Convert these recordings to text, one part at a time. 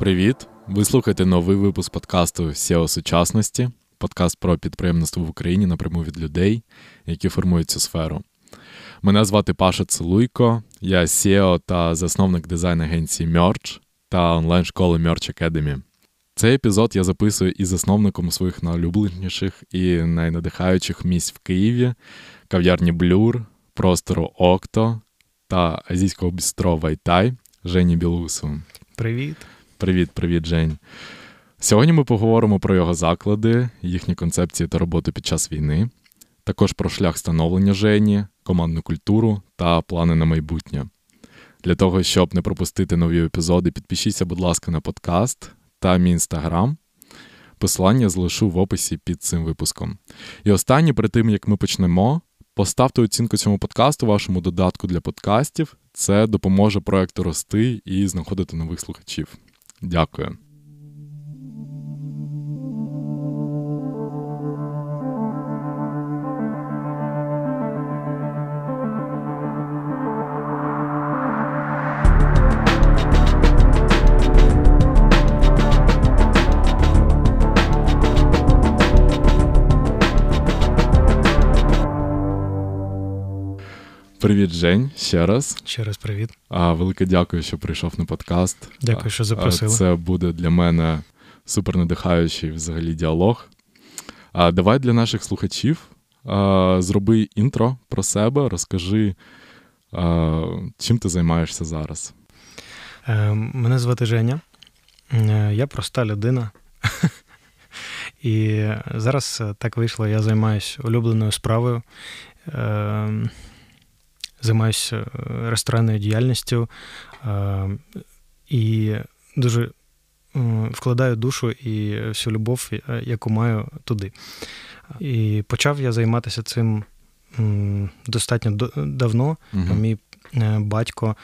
Привіт! Ви слухаєте новий випуск подкасту SEO сучасності, подкаст про підприємництво в Україні напряму від людей, які формують цю сферу. Мене звати Паша Целуйко, я SEO та засновник дизайн-агенції Merge та онлайн-школи Merge Academy. Цей епізод я записую із засновником своїх найулюбленіших і найнадихаючих місць в Києві, кав'ярні Blur, простору Octo та азійського бістро Whai Thai Жені Білоусовим. Привіт! Привіт, Жень. Сьогодні ми поговоримо про його заклади, їхні концепції та роботу під час війни, також про шлях становлення Жені, командну культуру та плани на майбутнє. Для того, щоб не пропустити нові епізоди, підпишіться, будь ласка, на подкаст та мій інстаграм. Посилання залишу в описі під цим випуском. І останнє, перед тим, як ми почнемо, поставте оцінку цьому подкасту, вашому додатку для подкастів. Це допоможе проекту рости і знаходити нових слухачів. Дякую. Привіт, Жень, ще раз. Ще раз привіт. Велике дякую, що прийшов на подкаст. Дякую, що запросили. Це буде для мене супер надихаючий взагалі діалог. Давай для наших слухачів зроби інтро про себе, розкажи, чим ти займаєшся зараз. Мене звати Женя, я проста людина. І зараз так вийшло, я займаюся улюбленою справою. Займаюся ресторанною діяльністю і дуже вкладаю душу і всю любов, яку маю, туди. І почав я займатися цим достатньо давно. Угу. Мій батько,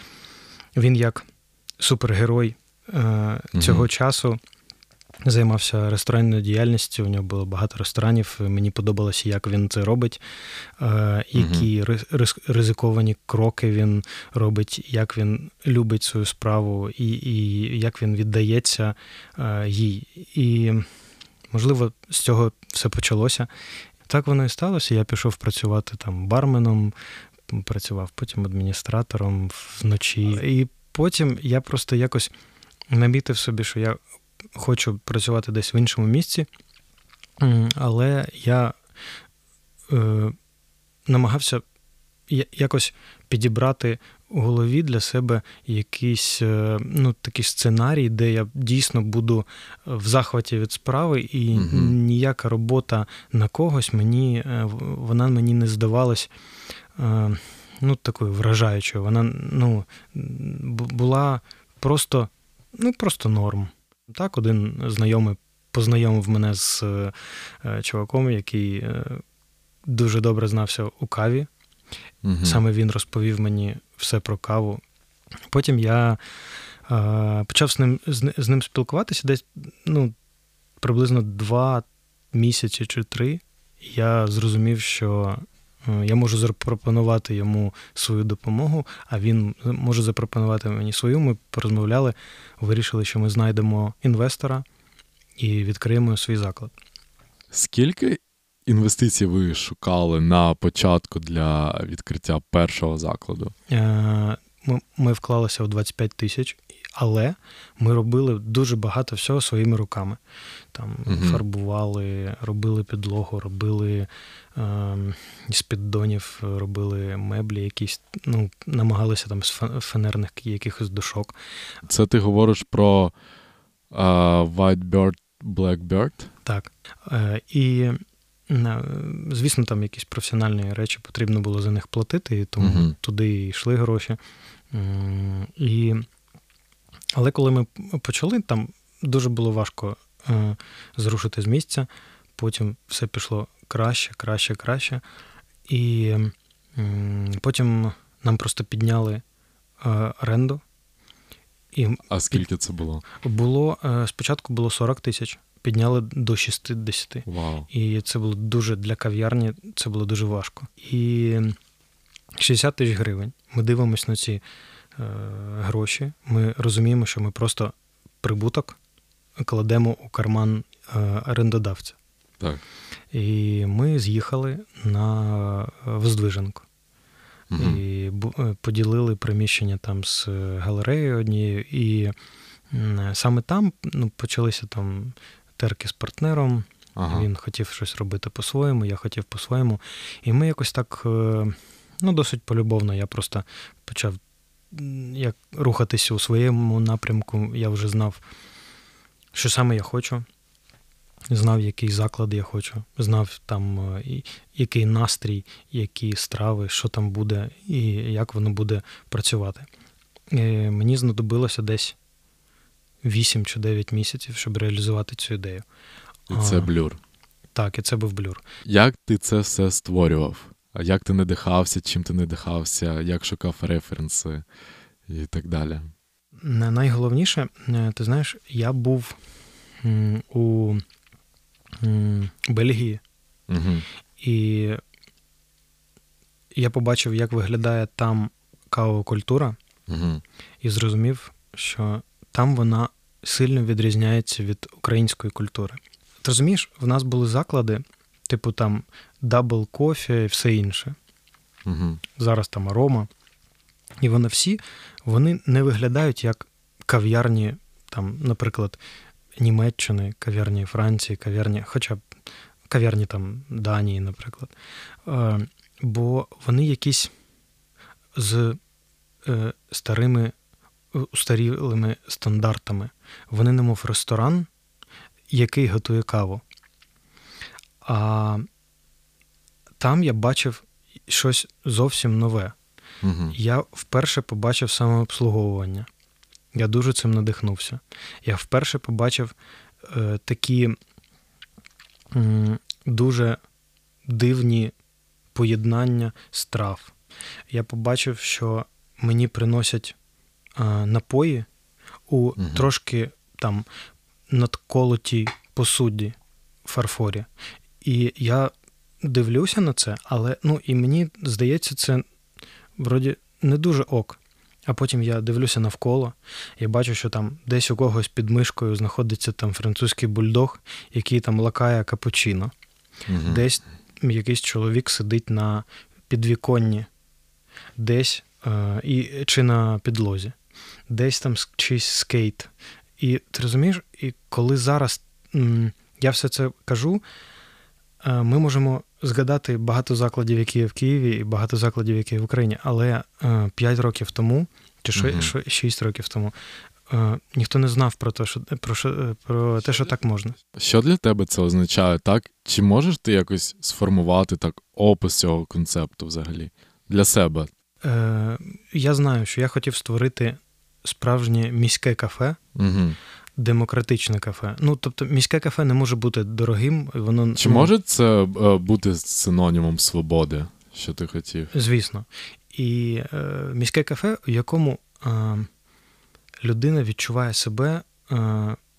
він як супергерой цього часу займався ресторанною діяльністю, у нього було багато ресторанів, мені подобалося, як він це робить, які ризиковані кроки він робить, як він любить свою справу і як він віддається їй. І, можливо, з цього все почалося. Так воно і сталося, я пішов працювати там барменом, працював потім адміністратором вночі. І потім я просто якось намітив собі, що я хочу працювати десь в іншому місці, але я намагався якось підібрати у голові для себе якийсь такий сценарій, де я дійсно буду в захваті від справи, і ніяка робота на когось мені не здавалась такою вражаючою. Вона була просто норм. Так, один знайомий познайомив мене з чуваком, який дуже добре знався у каві. Угу. Саме він розповів мені все про каву. Потім я почав з ним спілкуватися десь приблизно 2 місяці чи 3. Я зрозумів, що я можу запропонувати йому свою допомогу, а він може запропонувати мені свою. Ми порозмовляли, вирішили, що ми знайдемо інвестора і відкриємо свій заклад. Скільки інвестицій ви шукали на початку для відкриття першого закладу? Ми вклалися у 25 тисяч, але ми робили дуже багато всього своїми руками. Там фарбували, робили підлогу, робили з піддонів, робили меблі якісь, намагалися там з фанерних якихось дошок. Це ти говориш про Whitebird, Blackbird? Так. І, звісно, там якісь професіональні речі потрібно було за них платити, і тому туди йшли гроші. Але коли ми почали, там дуже було важко зрушити з місця, потім все пішло краще. І потім нам просто підняли оренду. А скільки це було? Спочатку було 40 тисяч, підняли до 60. Вау. І це було дуже для кав'ярні, це було дуже важко. І 60 тисяч гривень. Ми дивимося на ці гроші, ми розуміємо, що ми просто прибуток кладемо у карман орендодавця. Так. І ми з'їхали на Воздвиженку. Mm-hmm. І поділили приміщення там з галереєю однією. І саме там почалися там терки з партнером. Ага. Він хотів щось робити по-своєму, я хотів по-своєму. І ми якось так, досить полюбовно, я просто почав як рухатися у своєму напрямку. Я вже знав, що саме я хочу. Знав, який заклад я хочу, знав там, який настрій, які страви, що там буде і як воно буде працювати. Мені знадобилося десь 8 чи 9 місяців, щоб реалізувати цю ідею. І це Блюр. Так, і це був Блюр. Як ти це все створював? Як ти надихався, чим ти надихався, як шукав референси і так далі? Найголовніше, ти знаєш, я був у Бельгії. Угу. І я побачив, як виглядає там кавова культура, угу, і зрозумів, що там вона сильно відрізняється від української культури. Ти розумієш, в нас були заклади, типу там дабл кофі і все інше. Угу. Зараз там арома. І вони не виглядають як кав'ярні, там, наприклад, Німеччини, кав'ярні Франції, кав'ярні, хоча б кав'ярні там Данії, наприклад. Бо вони якісь з старими, устарілими стандартами. Вони немов ресторан, який готує каву. А там я бачив щось зовсім нове. Угу. Я вперше побачив самообслуговування. Я дуже цим надихнувся. Я вперше побачив такі дуже дивні поєднання страв. Я побачив, що мені приносять напої у, угу, трошки там надколотій посуді, фарфорі. І я дивлюся на це, але, і мені здається, це, вроді, не дуже ок. А потім я дивлюся навколо, я бачу, що там десь у когось під мишкою знаходиться там французький бульдог, який там лакає капучино. Угу. Десь якийсь чоловік сидить на підвіконні, десь чи на підлозі, десь там чийсь скейт. І ти розумієш, і коли зараз я все це кажу, ми можемо згадати багато закладів, які є в Києві, і багато закладів, які є в Україні. Але 5 років тому, чи 6 років тому, ніхто не знав про те, що так можна. Що для тебе це означає, так? Чи можеш ти якось сформувати так опис цього концепту взагалі для себе? Я знаю, що я хотів створити справжнє міське кафе, угу, демократичне кафе. Тобто, міське кафе не може бути дорогим. Воно... Чи може це бути синонімом свободи, що ти хотів? Звісно. І міське кафе, у якому людина відчуває себе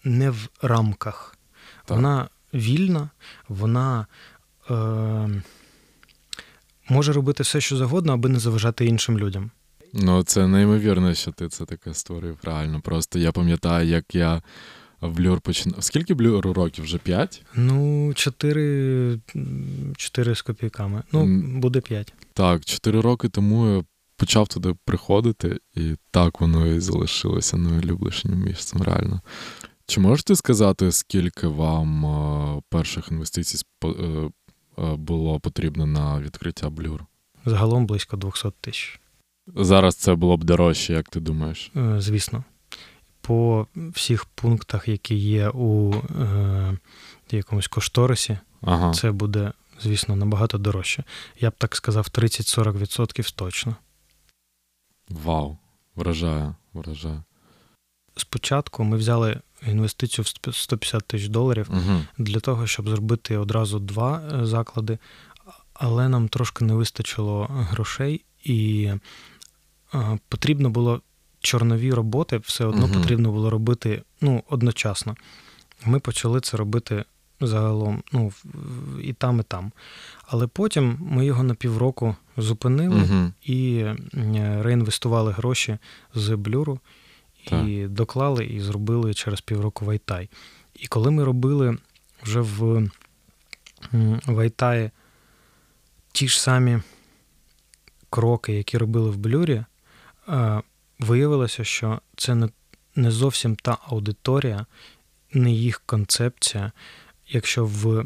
не в рамках. Так. Вона вільна, вона може робити все, що завгодно, аби не заважати іншим людям. Це неймовірно, що ти це таке створив, реально. Просто я пам'ятаю, як я в Блюр починав. Скільки Блюру років? Вже 5? 4 з копійками. Буде 5. Так, 4 роки тому я почав туди приходити, і так воно і залишилося найулюбленішим місцем, реально. Чи можеш ти сказати, скільки вам перших інвестицій було потрібно на відкриття Блюр? Загалом близько 200 тисяч. Зараз це було б дорожче, як ти думаєш? Звісно. По всіх пунктах, які є у якомусь кошторисі, ага, це буде, звісно, набагато дорожче. Я б так сказав, 30-40% точно. Вау, вражає. Спочатку ми взяли інвестицію в $150,000, угу, для того, щоб зробити одразу 2 заклади, але нам трошки не вистачило грошей, і потрібно було чорнові роботи, все одно, угу, потрібно було робити одночасно. Ми почали це робити загалом і там, і там. Але потім ми його на півроку зупинили, угу, і реінвестували гроші з Блюру Так. І доклали, і зробили через півроку Whai Thai. І коли ми робили вже в Whai Thai ті ж самі кроки, які робили в Блюрі, виявилося, що це не зовсім та аудиторія, не їх концепція. Якщо в,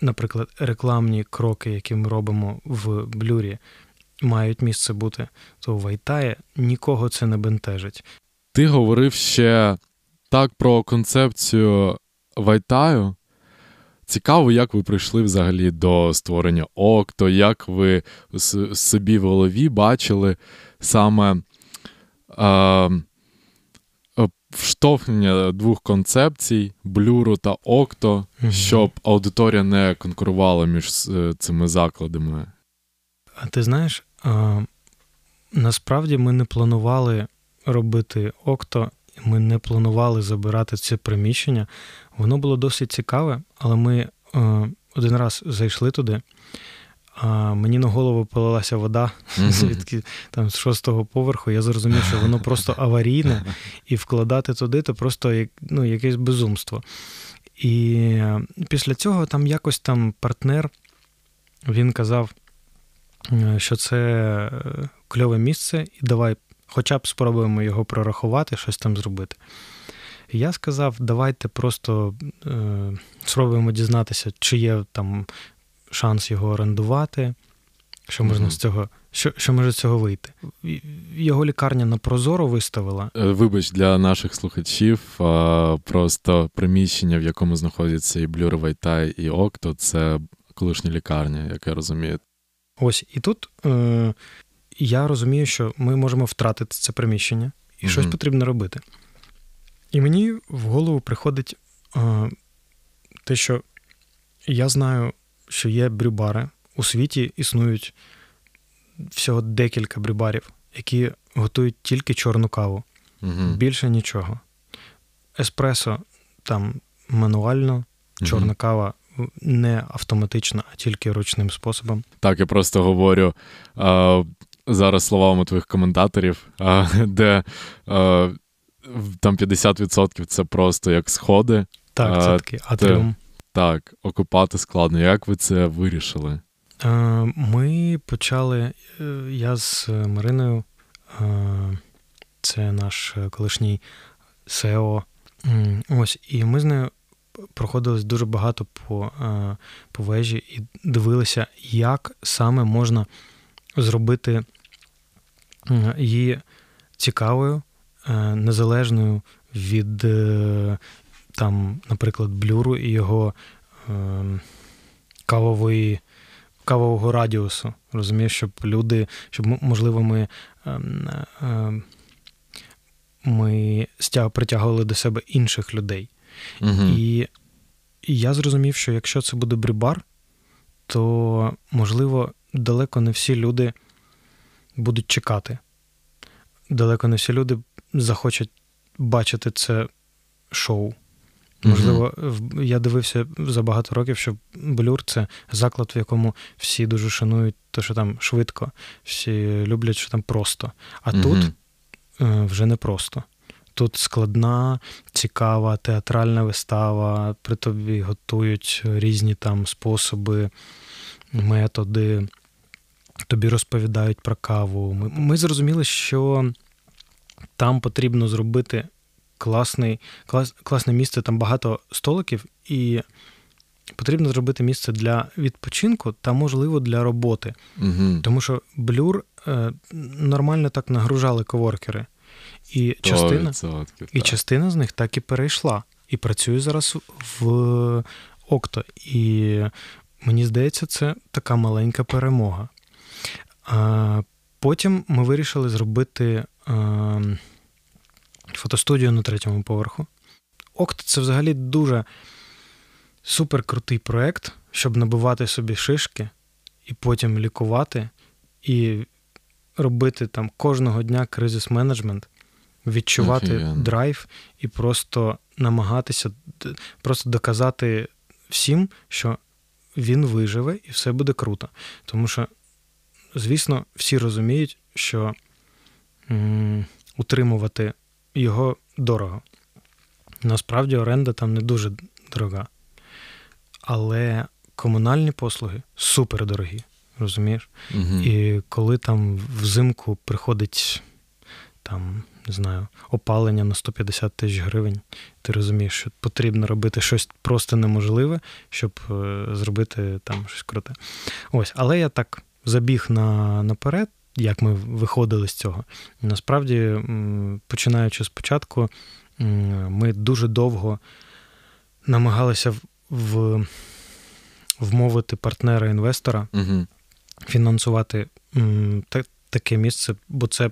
наприклад, рекламні кроки, які ми робимо в Блюрі, мають місце бути, то в Whai Thai нікого це не бентежить. Ти говорив ще так про концепцію Whai Thai. Цікаво, як ви прийшли взагалі до створення Octo, як ви собі в голові бачили саме вштовхнення двох концепцій, Блюру та Octo, щоб аудиторія не конкурувала між цими закладами. А ти знаєш, насправді ми не планували робити Octo, ми не планували забирати це приміщення. Воно було досить цікаве, але ми один раз зайшли туди, мені на голову полилася вода звідки там з 6-го поверху. Я зрозумів, що воно просто аварійне, і вкладати туди то просто якесь безумство. І після цього там якось там партнер, він казав, що це кльове місце, і давай хоча б спробуємо його прорахувати, щось там зробити. Я сказав, давайте просто спробуємо дізнатися, чи є там шанс його орендувати, що можна з цього, що може з цього вийти. Його лікарня на Прозоро виставила. Вибач, для наших слухачів, просто приміщення, в якому знаходяться і Blur, Whai Thai, і Octo, це колишня лікарня, як я розумію. Ось, і тут я розумію, що ми можемо втратити це приміщення, і щось потрібно робити. І мені в голову приходить те, що я знаю, що є брюбари. У світі існують всього декілька брюбарів, які готують тільки чорну каву. Більше нічого. Еспресо там мануально, чорна кава не автоматично, а тільки ручним способом. Так, я просто говорю зараз словами твоїх коментаторів, де там 50% це просто як сходи. Так, це такий атріум. Так, окупати складно. Як ви це вирішили? Ми почали, я з Мариною, це наш колишній СЕО, ось, і ми з нею проходилось дуже багато по вежі і дивилися, як саме можна зробити її цікавою, незалежною від, там, наприклад, Блюру і його кавового радіусу. Розумієш, щоб люди, можливо, ми притягували до себе інших людей. І я зрозумів, що якщо це буде брюбар, то, можливо, далеко не всі люди будуть чекати. Далеко не всі люди захочуть бачити це шоу. Можливо, я дивився за багато років, що Блюр – це заклад, в якому всі дуже шанують те, що там швидко, всі люблять, що там просто. А тут вже не просто. Тут складна, цікава, театральна вистава, при тобі готують різні там способи, методи, тобі розповідають про каву. Ми зрозуміли, що там потрібно зробити класне місце, там багато столиків, і потрібно зробити місце для відпочинку та, можливо, для роботи. Тому що Блюр нормально так нагружали коворкери. І частина з них так і перейшла. І працюю зараз в Octo. І мені здається, це така маленька перемога. Потім ми вирішили зробити фотостудію на 3-му поверху. Octo – це взагалі дуже суперкрутий проєкт, щоб набивати собі шишки і потім лікувати, і робити там кожного дня кризис-менеджмент, відчувати драйв і просто намагатися, просто доказати всім, що він виживе і все буде круто. Тому що, звісно, всі розуміють, що утримувати його дорого. Насправді оренда там не дуже дорога. Але комунальні послуги супердорогі, розумієш? Угу. І коли там взимку приходить там, не знаю, опалення на 150 тисяч гривень, ти розумієш, що потрібно робити щось просто неможливе, щоб зробити там щось круте. Ось, але я так забіг наперед, як ми виходили з цього. Насправді, починаючи з початку, ми дуже довго намагалися вмовити партнера-інвестора, угу, фінансувати таке місце, бо це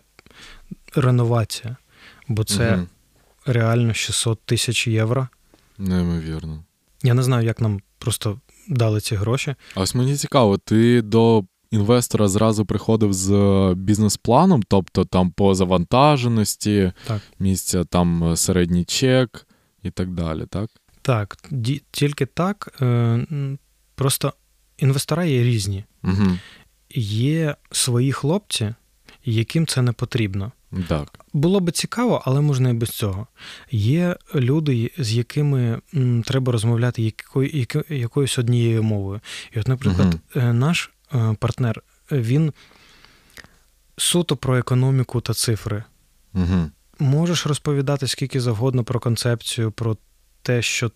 реновація, бо це угу, реально 600 тисяч євро. Неймовірно. Я не знаю, як нам просто дали ці гроші. А ось мені цікаво, ти до інвестора зразу приходив з бізнес-планом, тобто там по завантаженості, так, місця, там середній чек і так далі, так? Так, тільки так. Просто інвестора є різні. Угу. Є свої хлопці, яким це не потрібно. Так. Було би цікаво, але можна і без цього. Є люди, з якими треба розмовляти якоюсь однією мовою. І от, наприклад, угу, наш партнер, він суто про економіку та цифри. Угу. Можеш розповідати скільки завгодно про концепцію, про те, що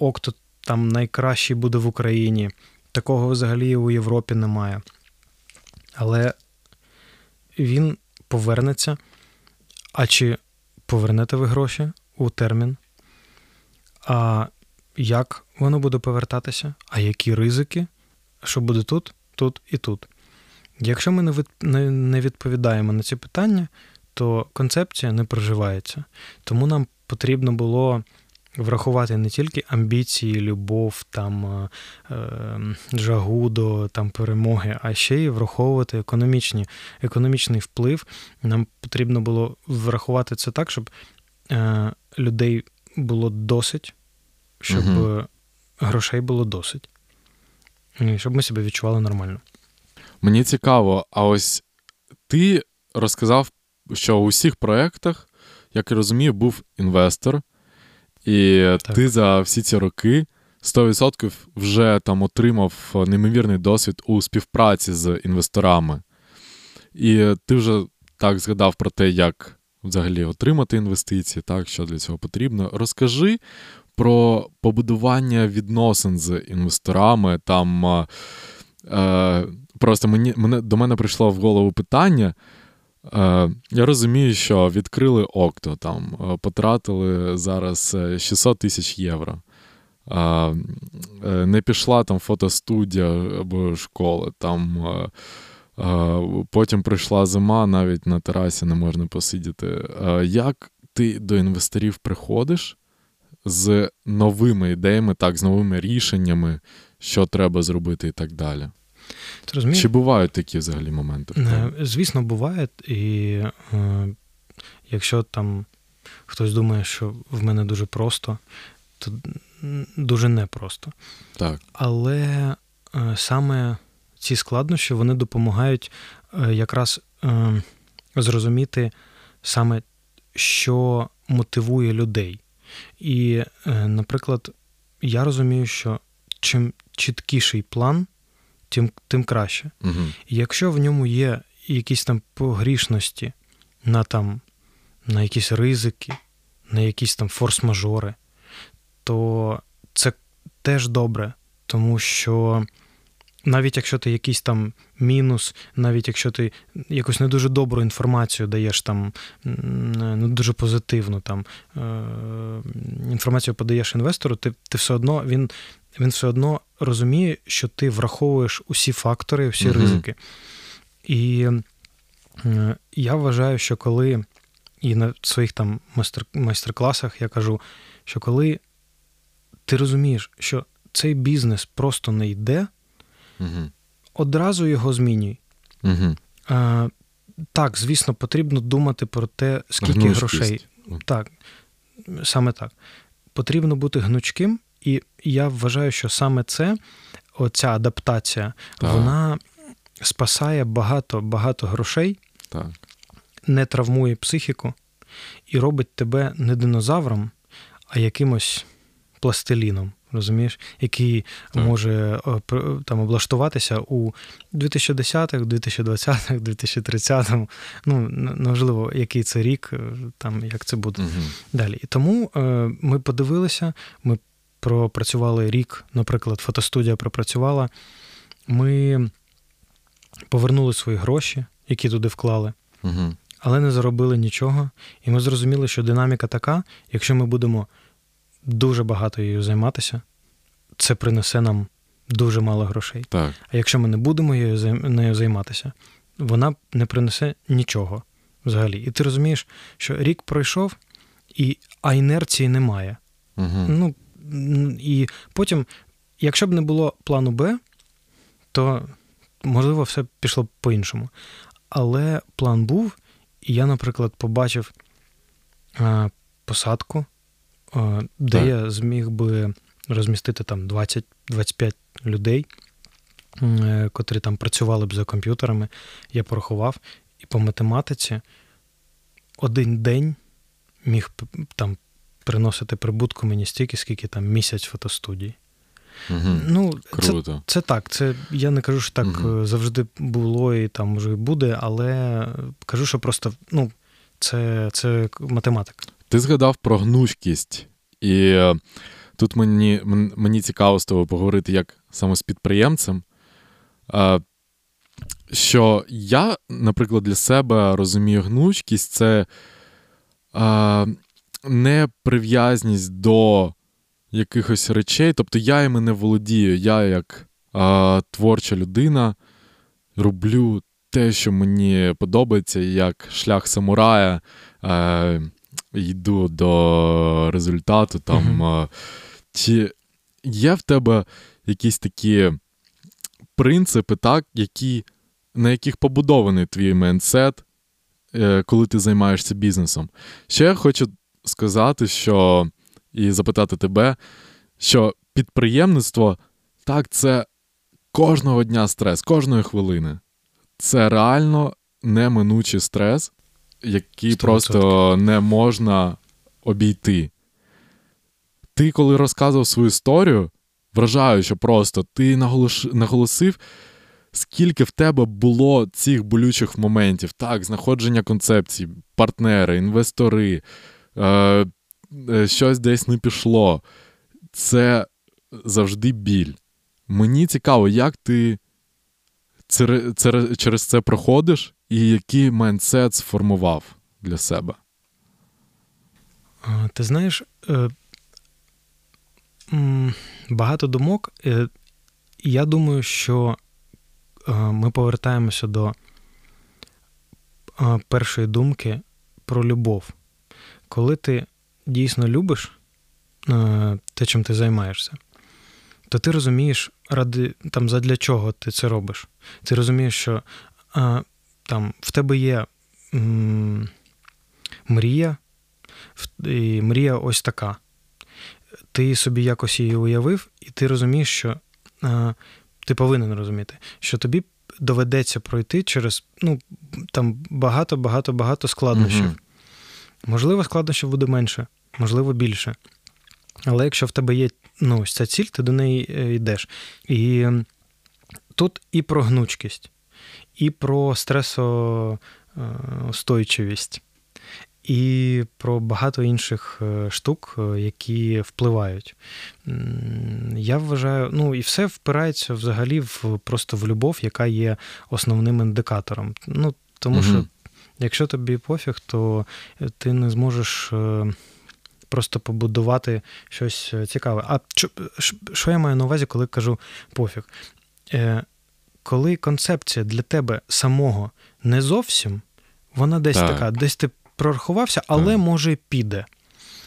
Octo там найкращий буде в Україні. Такого взагалі у Європі немає. Але він повернеться, а чи повернете ви гроші у термін, а як воно буде повертатися, а які ризики, що буде тут, тут і тут. Якщо ми не відповідаємо на ці питання, то концепція не проживається. Тому нам потрібно було врахувати не тільки амбіції, любов, там, жагу до там, перемоги, а ще й враховувати економічний вплив. Нам потрібно було врахувати це так, щоб людей було досить, щоб угу, грошей було досить, щоб ми себе відчували нормально. Мені цікаво, а ось ти розказав, що у всіх проєктах, як я розумію, був інвестор, і так, ти за всі ці роки 100% вже там отримав неймовірний досвід у співпраці з інвесторами. І ти вже так згадав про те, як взагалі отримати інвестиції, так, що для цього потрібно. Розкажи про побудування відносин з інвесторами. Там просто до мене прийшло в голову питання. Я розумію, що відкрили Octo, там потратили зараз 600 тисяч євро. Не пішла там фотостудія або школа. Там, потім прийшла зима, навіть на терасі не можна посидіти. Як ти до інвесторів приходиш з новими ідеями, так, з новими рішеннями, що треба зробити і так далі? Чи бувають такі взагалі моменти? Звісно, буває. І якщо там хтось думає, що в мене дуже просто, то дуже непросто. Так. Але саме ці складнощі, вони допомагають якраз зрозуміти саме, що мотивує людей. І, наприклад, я розумію, що чим чіткіший план, тим краще. Угу. Якщо в ньому є якісь там погрішності на якісь ризики, на якісь там форс-мажори, то це теж добре, тому що навіть якщо ти якийсь там мінус, навіть якщо ти якусь не дуже добру інформацію даєш там, не дуже позитивну там інформацію подаєш інвестору, ти все одно він все одно розуміє, що ти враховуєш усі фактори, усі mm-hmm, ризики. І я вважаю, що коли, і на своїх там майстер-класах я кажу, що коли ти розумієш, що цей бізнес просто не йде, mm-hmm, одразу його змінюй. Mm-hmm. Так, звісно, потрібно думати про те, скільки гнучкість грошей. Так, саме так. Потрібно бути гнучким. І я вважаю, що саме це, оця адаптація, так, вона спасає багато-багато грошей, так, не травмує психіку і робить тебе не динозавром, а якимось пластиліном, розумієш, який може там облаштуватися у 2010-х, 2020-х, 2030-х, ну, неважливо, який це рік, там, як це буде далі. І тому ми подивилися, ми пропрацювали рік, наприклад, фотостудія пропрацювала, ми повернули свої гроші, які туди вклали, але не заробили нічого. І ми зрозуміли, що динаміка така, якщо ми будемо дуже багато її займатися, це принесе нам дуже мало грошей. Так. А якщо ми не будемо нею займатися, вона не принесе нічого взагалі. І ти розумієш, що рік пройшов, а інерції немає. Ну, і потім, якщо б не було плану Б, то, можливо, все пішло б по-іншому. Але план був, і я, наприклад, побачив посадку, де я зміг би розмістити там 20-25 людей, котрі там працювали б за комп'ютерами. Я порахував, і по математиці один день міг там приносити прибутку мені стільки, скільки там місяць фотостудії. Ну, це так. Це, я не кажу, що так завжди було і там може і буде, але кажу, що просто ну, це математика. Ти згадав про гнучкість, і тут мені цікаво з тобою поговорити як саме з підприємцем, що я, наприклад, для себе розумію гнучкість – це не прив'язність до якихось речей, тобто я іми не володію, я як творча людина роблю те, що мені подобається, як шлях самурая, йду до результату, там, чи є в тебе якісь такі принципи, так, на яких побудований твій майндсет, коли ти займаєшся бізнесом? Ще я хочу сказати, що і запитати тебе, що підприємництво, так, це кожного дня стрес, кожної хвилини. Це реально неминучий стрес, який 100%. Просто не можна обійти. Ти, коли розказував свою історію, вражаю, що просто ти наголосив, скільки в тебе було цих болючих моментів. Так, знаходження концепцій, партнери, інвестори, щось десь не пішло. Це завжди біль. Мені цікаво, як ти через це проходиш і який майндсет сформував для себе? Ти знаєш, багато думок. Я думаю, що ми повертаємося до першої думки про любов. Коли ти дійсно любиш те, чим ти займаєшся, то ти розумієш, задля чого ти це робиш. Ти розумієш, що там в тебе є мрія, і мрія ось така. Ти собі якось її уявив, і ти розумієш, що ти повинен розуміти, що тобі доведеться пройти через багато складнощів. Можливо, складнощів буде менше, можливо, більше. Але якщо в тебе є ось ця ціль, ти до неї йдеш. І тут і про гнучкість, і про стресоустойчивість, і про багато інших штук, які впливають. Я вважаю, і все впирається взагалі просто в любов, яка є основним індикатором. Тому що якщо тобі пофіг, то ти не зможеш просто побудувати щось цікаве. А що я маю на увазі, коли кажу пофіг? Коли концепція для тебе самого не зовсім, вона десь така, десь ти прорахувався, але може піде.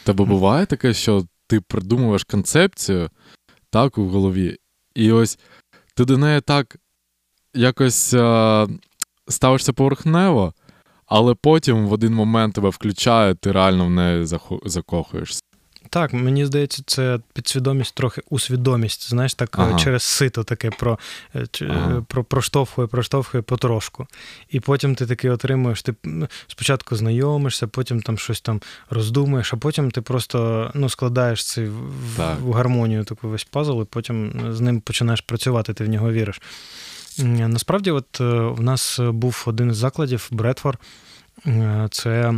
Тебе буває таке, що ти придумуєш концепцію так у голові, і ось ти до неї так якось ставишся поверхнево, але потім в один момент тебе включає, ти реально в неї закохуєшся. Так, мені здається, це підсвідомість трохи усвідомість, знаєш, так через сито таке проштовхує потрошку. І потім ти таки отримуєш, ти спочатку знайомишся, потім там щось там роздумуєш, а потім ти просто складаєш цей в гармонію таку весь пазл, і потім з ним починаєш працювати, ти в нього віриш. Насправді, от в нас був один із закладів, Бредфор, це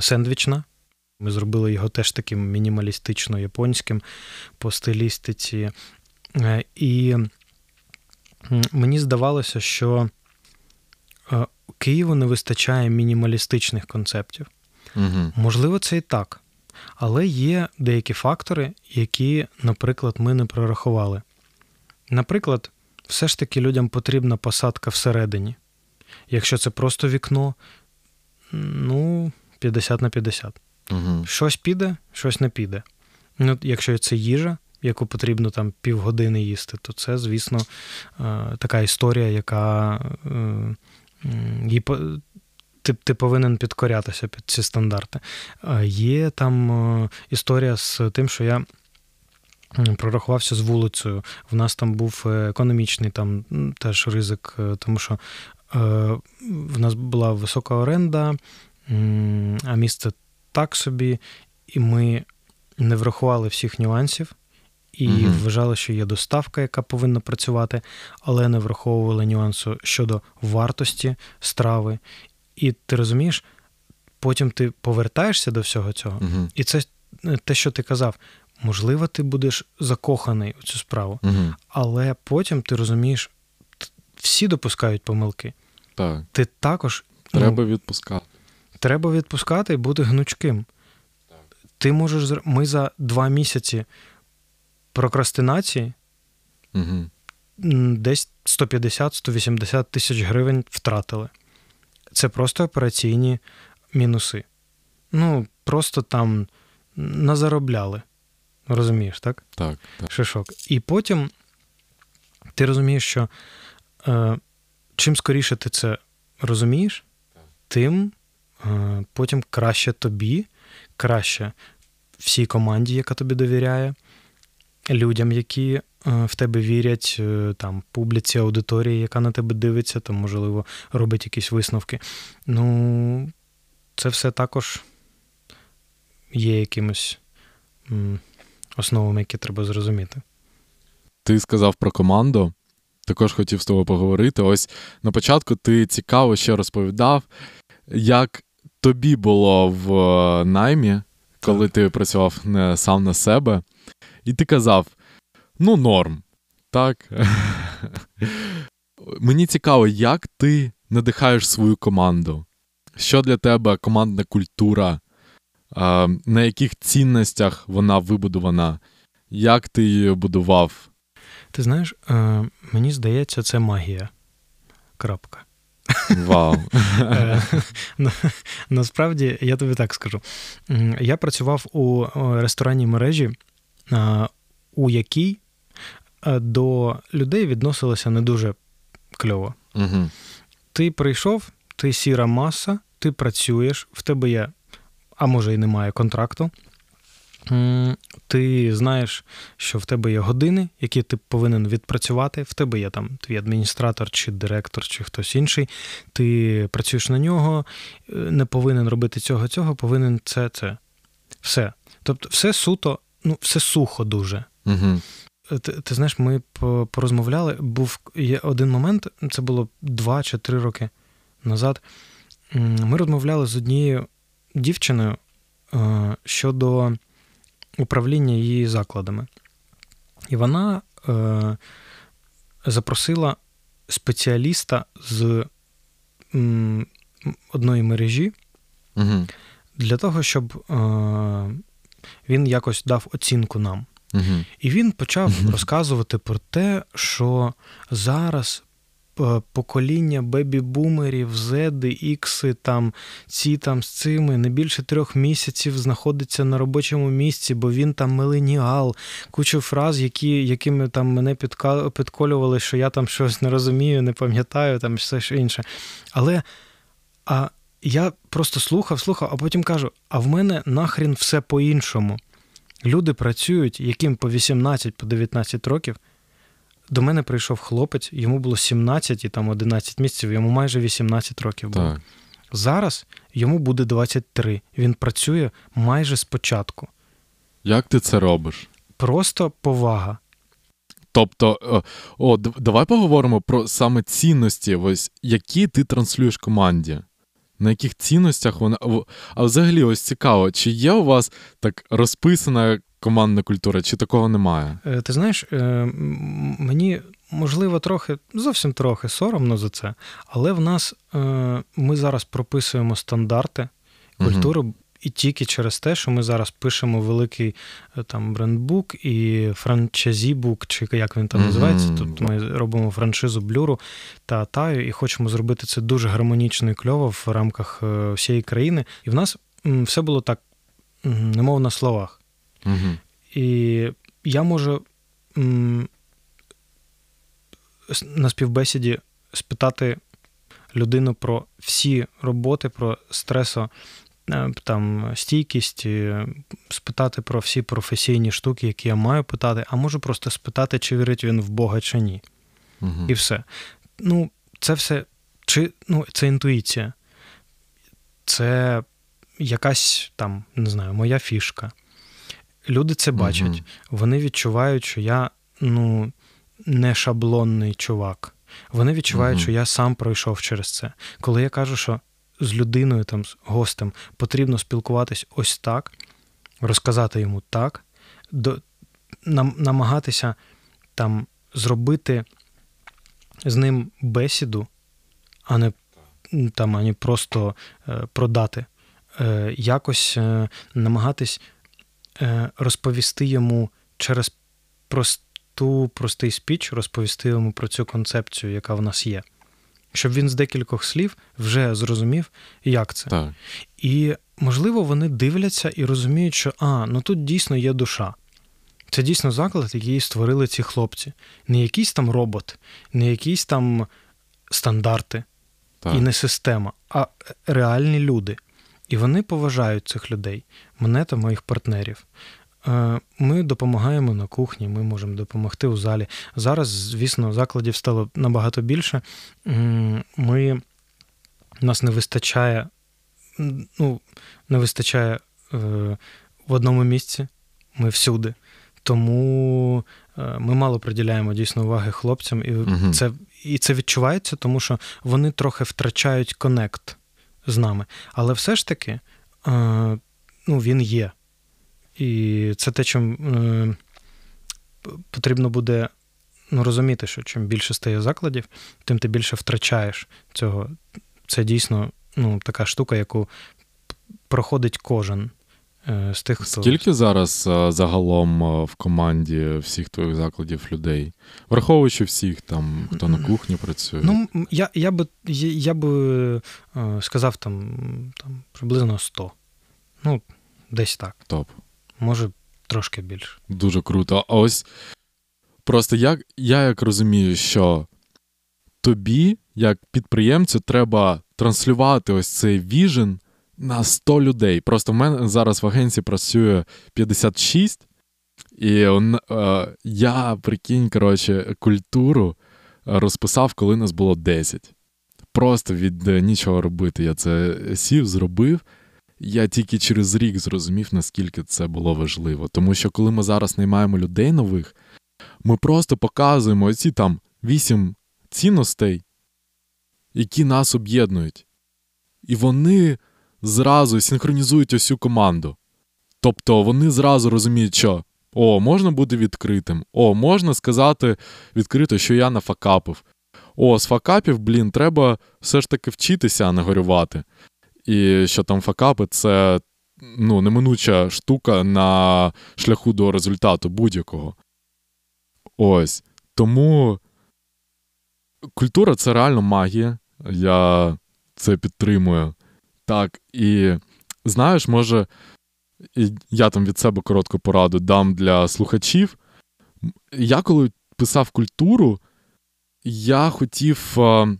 сендвічна. Ми зробили його теж таким мінімалістично-японським по стилістиці. І мені здавалося, що Києву не вистачає мінімалістичних концептів. Угу. Можливо, це і так. Але є деякі фактори, які, наприклад, ми не прорахували. Наприклад, все ж таки людям потрібна посадка всередині. Якщо це просто вікно, 50/50. Угу. Щось піде, щось не піде. Якщо це їжа, яку потрібно там півгодини їсти, то це, звісно, така історія, яка ти повинен підкорятися під ці стандарти. Є там історія з тим, що я прорахувався з вулицею. В нас там був економічний там теж ризик, тому що в нас була висока оренда, а місце так собі, і ми не врахували всіх нюансів, і вважали, що є доставка, яка повинна працювати, але не враховували нюансу щодо вартості страви. І ти розумієш, потім ти повертаєшся до всього цього, і це те, що ти казав, можливо, ти будеш закоханий у цю справу, але потім ти розумієш, всі допускають помилки. Так. Ти також... Треба відпускати. Треба відпускати і бути гнучким. Ти можеш... Ми за 2 місяці прокрастинації десь 150-180 тисяч гривень втратили. Це просто операційні мінуси. Просто там назаробляли. Розумієш, так? Так. Шишок. І потім ти розумієш, що чим скоріше ти це розумієш, тим потім краще тобі, краще всій команді, яка тобі довіряє, людям, які в тебе вірять, там, публіці, аудиторії, яка на тебе дивиться, там, можливо, робить якісь висновки. Це все також є якимось основами, які треба зрозуміти. Ти сказав про команду, також хотів з тобою поговорити. Ось на початку ти цікаво ще розповідав, як тобі було в наймі, коли ти працював сам на себе, і ти казав, норм, так? Мені цікаво, як ти надихаєш свою команду? Що для тебе командна культура? На яких цінностях вона вибудована? Як ти її будував? Ти знаєш, мені здається, це магія. Крапка. Вау. Насправді, я тобі так скажу. Я працював у ресторанній мережі, у якій до людей відносилося не дуже кльово. Угу. Ти прийшов, ти сіра маса, ти працюєш, в тебе є, а може і немає контракту. Ти знаєш, що в тебе є години, які ти повинен відпрацювати, в тебе є там твій адміністратор, чи директор, чи хтось інший, ти працюєш на нього, не повинен робити цього, повинен це. Все. Тобто все суто, все сухо дуже. Угу. Ти знаєш, ми порозмовляли, був один момент, це було 2 чи 3 роки назад, ми розмовляли з однією дівчиною щодо управління її закладами. І вона запросила спеціаліста з одної мережі для того, щоб він якось дав оцінку нам. І він почав розказувати про те, що зараз покоління бебі-бумерів, зеди, ікси, там, ці там з цими, не більше 3 місяців знаходиться на робочому місці, бо він там міленіал, кучу фраз, якими там мене підколювали, що я там щось не розумію, не пам'ятаю, там все інше. Але я просто слухав, а потім кажу, а в мене нахрін все по-іншому. Люди працюють, яким по 18, по 19 років. До мене прийшов хлопець, йому було 17 і там 11 місяців, йому майже 18 років було. Так. Зараз йому буде 23. Він працює майже спочатку. Як ти це робиш? Просто повага. Тобто, давай поговоримо про саме цінності, ось які ти транслюєш команді. На яких цінностях вона... А взагалі ось цікаво, чи є у вас так розписана командна культура, чи такого немає? Ти знаєш, мені, можливо, трохи, зовсім трохи соромно за це, але в нас, ми зараз прописуємо стандарти культури, угу. І тільки через те, що ми зараз пишемо великий там брендбук і франчайзі-бук, чи як він там називається. Mm-hmm. Тут ми робимо франшизу Блюру та Таю, і хочемо зробити це дуже гармонічно і кльово в рамках всієї країни. І в нас все було так, немов на словах. Mm-hmm. І я можу на співбесіді спитати людину про всі роботи, про стресо, там, стійкість, спитати про всі професійні штуки, які я маю питати, а можу просто спитати, чи вірить він в Бога, чи ні. Угу. І все. Ну, це все, чи, ну, це інтуїція. Це якась, там, не знаю, моя фішка. Люди це бачать. Угу. Вони відчувають, що я, ну, не шаблонний чувак. Вони відчувають, угу. що я сам пройшов через це. Коли я кажу, що з людиною, там, з гостем потрібно спілкуватись ось так, розказати йому так, намагатися там зробити з ним бесіду, а не там, ані просто продати. Якось намагатись розповісти йому через простий спіч, розповісти йому про цю концепцію, яка в нас є. Щоб він з декількох слів вже зрозумів, як це. Так. І, можливо, вони дивляться і розуміють, що, ну тут дійсно є душа. Це дійсно заклад, який створили ці хлопці. Не якийсь там робот, не якісь там стандарти, так. І не система, а реальні люди. І вони поважають цих людей, мене та моїх партнерів. Ми допомагаємо на кухні, ми можемо допомогти у залі. Зараз, звісно, закладів стало набагато більше. Нас не вистачає в одному місці, ми всюди. Тому ми мало приділяємо дійсно уваги хлопцям. І, угу. це відчувається, тому що вони трохи втрачають конект з нами. Але все ж таки, він є. І це те, чим потрібно буде розуміти, що чим більше стає закладів, тим ти більше втрачаєш цього. Це дійсно така штука, яку проходить кожен з тих, хто... Скільки зараз загалом в команді всіх твоїх закладів людей? Враховуючи всіх, там, хто на кухні працює? Я би сказав, там приблизно 100. Десь так. Топ. Може, трошки більше. Дуже круто. А ось просто я розумію, що тобі, як підприємцю, треба транслювати ось цей віжен на 100 людей. Просто в мене зараз в агенції працює 56, і я, культуру розписав, коли нас було 10. Просто від нічого робити. Я це сів, зробив. Я тільки через рік зрозумів, наскільки це було важливо. Тому що, коли ми зараз наймаємо людей нових, ми просто показуємо оці там 8 цінностей, які нас об'єднують. І вони зразу синхронізують усю команду. Тобто вони зразу розуміють, що можна бути відкритим, можна сказати відкрито, що я нафакапив. З факапів, треба все ж таки вчитися, а не горювати. І що там факапи – це неминуча штука на шляху до результату будь-якого. Ось. Тому культура – це реально магія. Я це підтримую. Так, і знаєш, може, я там від себе коротку пораду дам для слухачів. Я коли писав культуру, я хотів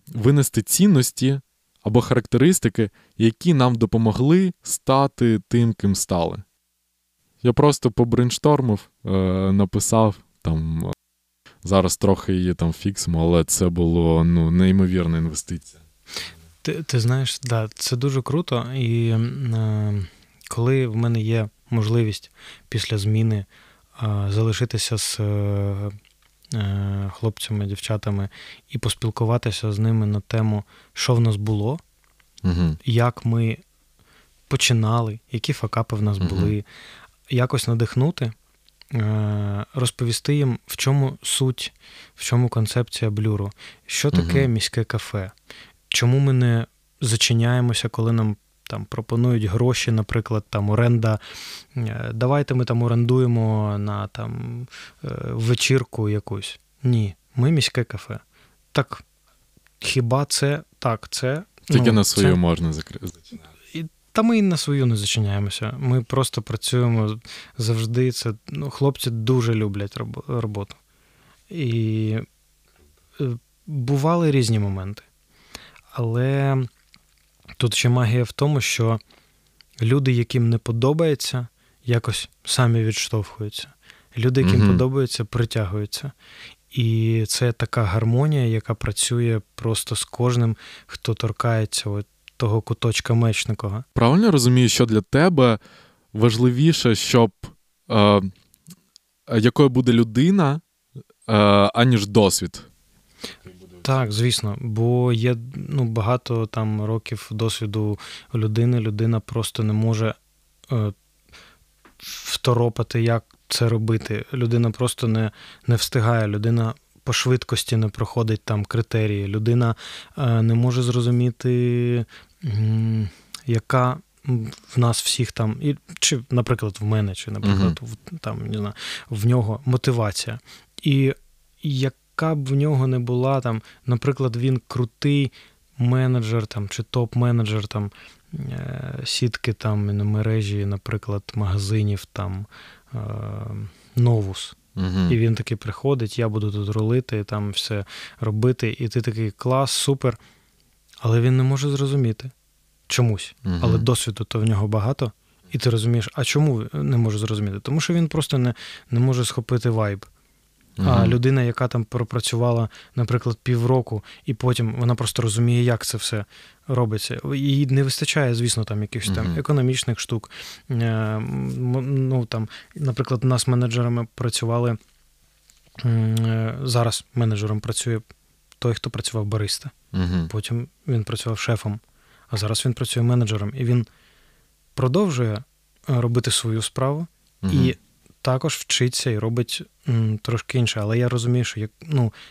винести цінності, або характеристики, які нам допомогли стати тим, ким стали. Я просто побрейнштормив, написав, там, зараз трохи її там фіксимо, але це було, ну, неймовірна інвестиція. Ти знаєш, да, це дуже круто, і коли в мене є можливість після зміни залишитися з хлопцями, дівчатами і поспілкуватися з ними на тему, що в нас було, угу. як ми починали, які факапи в нас угу. були, якось надихнути, розповісти їм, в чому суть, в чому концепція Блюру, що таке угу. міське кафе, чому ми не зачиняємося, коли нам там пропонують гроші, наприклад, там оренда. Давайте ми там орендуємо на там вечірку якусь. Ні, ми міське кафе. Так, хіба це так, це... Тільки на свою це... можна зачинятися. Та ми і на свою не зачиняємося. Ми просто працюємо завжди. Це, ну, хлопці дуже люблять роботу. І бували різні моменти. Але тут ще магія в тому, що люди, яким не подобається, якось самі відштовхуються. Люди, яким угу. подобається, притягуються. І це така гармонія, яка працює просто з кожним, хто торкається от того куточка мечникова. Правильно розумію, що для тебе важливіше, щоб якою буде людина, аніж досвід? Так, звісно, бо є, ну, багато там років досвіду людини, людина просто не може второпати, як це робити. Людина просто не встигає, людина по швидкості не проходить там критерії, людина не може зрозуміти, яка в нас всіх там, і, чи, наприклад, в мене, чи, наприклад, в, там, не знаю, в нього мотивація. І як яка б в нього не була, там, наприклад, він крутий менеджер там, чи топ-менеджер там, сітки там, на мережі, наприклад, магазинів там, Novus. Угу. І він такий приходить, я буду тут рулити, там все робити, і ти такий, клас, супер. Але він не може зрозуміти чомусь. Угу. Але досвіду то в нього багато, і ти розумієш, а чому не може зрозуміти? Тому що він просто не може схопити вайб. А людина, яка там пропрацювала, наприклад, півроку, і потім вона просто розуміє, як це все робиться. Їй не вистачає, звісно, там якихось там економічних штук. Ну, там, наприклад, нас менеджерами працювали, зараз менеджером працює той, хто працював бариста. Потім він працював шефом, а зараз він працює менеджером. І він продовжує робити свою справу і також вчиться і робить трошки інше. Але я розумію, що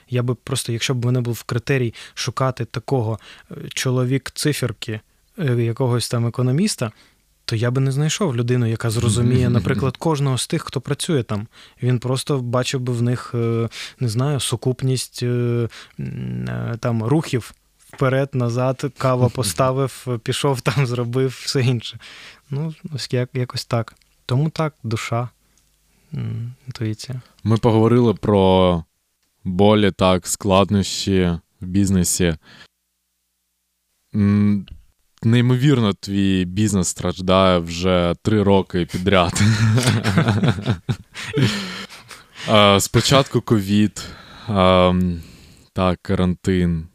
я би просто, якщо б мене був критерій шукати такого чоловік-циферки, якогось там економіста, то я би не знайшов людину, яка зрозуміє, наприклад, кожного з тих, хто працює там. Він просто бачив би в них, не знаю, сукупність там рухів вперед, назад, кава поставив, пішов там, зробив все інше. Ну, ось якось так. Тому так, душа. Інтуїція. Ми поговорили про болі, так, складнощі в бізнесі. Неймовірно, твій бізнес страждає вже 3 роки підряд. Спочатку ковід, так, карантин.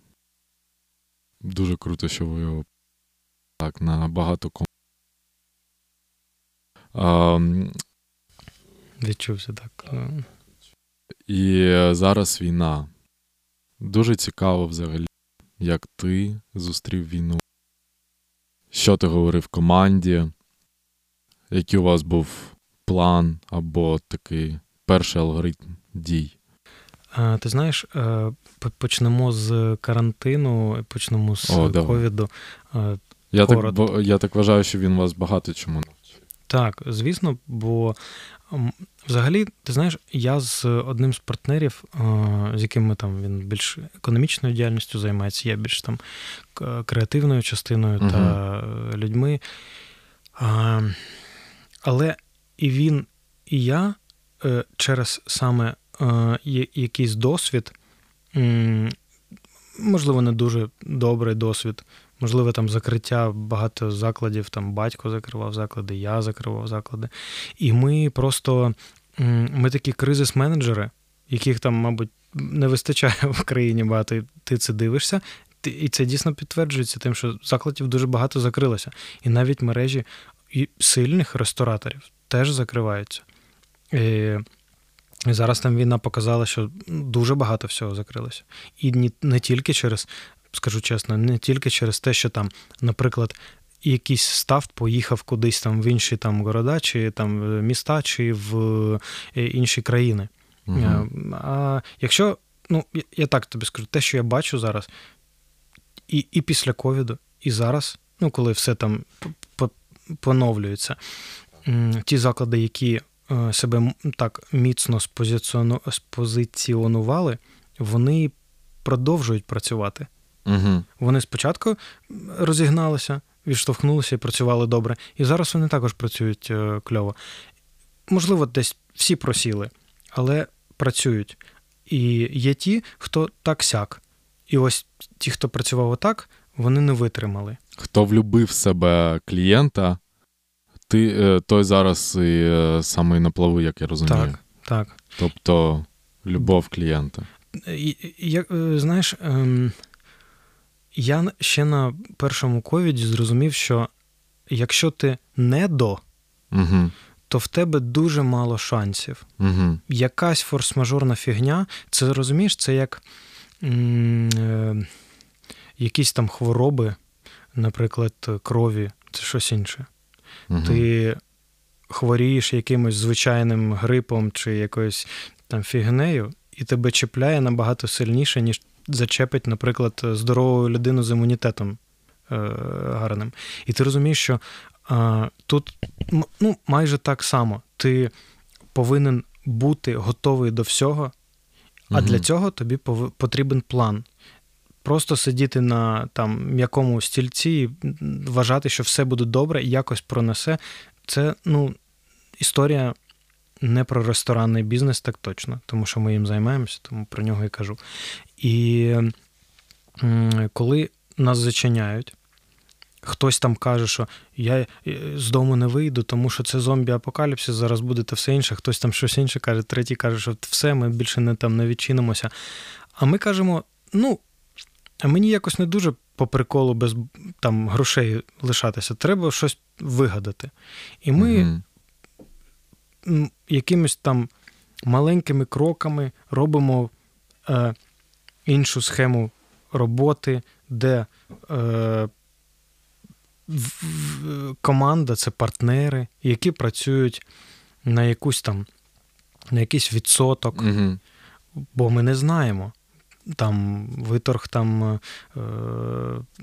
Дуже круто, що ви його так на багато відчувся так. І зараз війна. Дуже цікаво взагалі, як ти зустрів війну. Що ти говорив команді? Який у вас був план або такий перший алгоритм дій? Ти знаєш, почнемо з карантину, почнемо з ковіду. Я так вважаю, що він вас багато чому навчив. Так, звісно, бо взагалі, ти знаєш, я з одним з партнерів, з яким ми там, він більш економічною діяльністю займається, я більш там креативною частиною та людьми. Але і він, і я через саме якийсь досвід, можливо, не дуже добрий досвід, можливе там закриття багато закладів, там батько закривав заклади, я закривав заклади. І ми просто, ми такі кризис-менеджери, яких там, мабуть, не вистачає в країні багато, і ти це дивишся, і це дійсно підтверджується тим, що закладів дуже багато закрилося. І навіть мережі і сильних рестораторів теж закриваються. І зараз там війна показала, що дуже багато всього закрилося. І не тільки через, скажу чесно, не тільки через те, що там, наприклад, якийсь став поїхав кудись там в інші там города, чи там міста, чи в інші країни. Угу. А якщо, ну, я так тобі скажу, те, що я бачу зараз, і після ковіду, і зараз, ну, коли все там поновлюється, ті заклади, які себе так міцно спозиціонували, вони продовжують працювати. Угу. Вони спочатку розігналися, відштовхнулися і працювали добре. І зараз вони також працюють кльово. Можливо, десь всі просіли, але працюють. І є ті, хто так-сяк. І ось ті, хто працював отак, вони не витримали. Хто влюбив в себе клієнта, той зараз і саме на плаву, як я розумію. Так, так. Тобто, любов клієнта. Знаєш, я ще на першому ковіді зрозумів, що якщо ти не до, угу, то в тебе дуже мало шансів. Угу. Якась форс-мажорна фігня, це, розумієш, це як якісь там хвороби, наприклад, крові, це щось інше. Угу. Ти хворієш якимось звичайним грипом чи якоюсь там фігнею, і тебе чіпляє набагато сильніше, ніж зачепить, наприклад, здорову людину з імунітетом гарним. І ти розумієш, що тут ну, майже так само. Ти повинен бути готовий до всього, а угу, для цього тобі потрібен план. Просто сидіти на там м'якому стільці і вважати, що все буде добре і якось пронесе. Це, ну, історія не про ресторанний бізнес, так точно, тому що ми їм займаємося, тому про нього і кажу. І коли нас зачиняють, хтось там каже, що я з дому не вийду, тому що це зомбі-апокаліпсис, зараз буде та все інше, хтось там щось інше каже, третій каже, що все, ми більше не там не відчинимося. А ми кажемо, ну, а мені якось не дуже по приколу без там грошей лишатися. Треба щось вигадати. І ми якимись там маленькими кроками робимо іншу схему роботи, де команда – це партнери, які працюють на якусь там, на якийсь відсоток, бо ми не знаємо. Там виторг там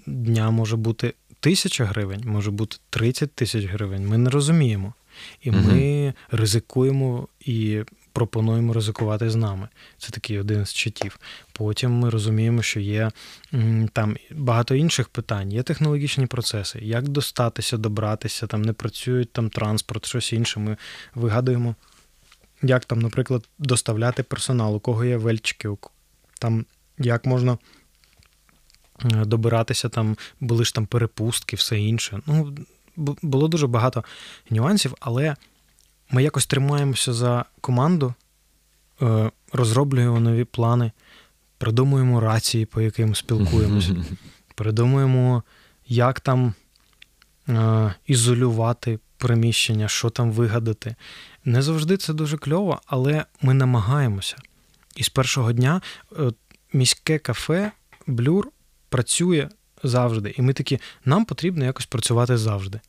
дня може бути 1000 гривень, може бути 30 000 гривень. Ми не розуміємо. І ми ризикуємо і пропонуємо ризикувати з нами. Це такий один з читів. Потім ми розуміємо, що є там багато інших питань. Є технологічні процеси. Як достатися, добратися, там не працюють там транспорт, щось інше. Ми вигадуємо, як там, наприклад, доставляти персонал, у кого є вельчики, там, як можна добиратися, там були ж там перепустки, все інше. Ну, було дуже багато нюансів, але ми якось тримаємося за команду, розроблюємо нові плани, придумуємо рації, по яким спілкуємося, придумуємо, як там ізолювати приміщення, що там вигадати. Не завжди це дуже кльово, але ми намагаємося. І з першого дня міське кафе Blur працює завжди. І ми такі, нам потрібно якось працювати завжди.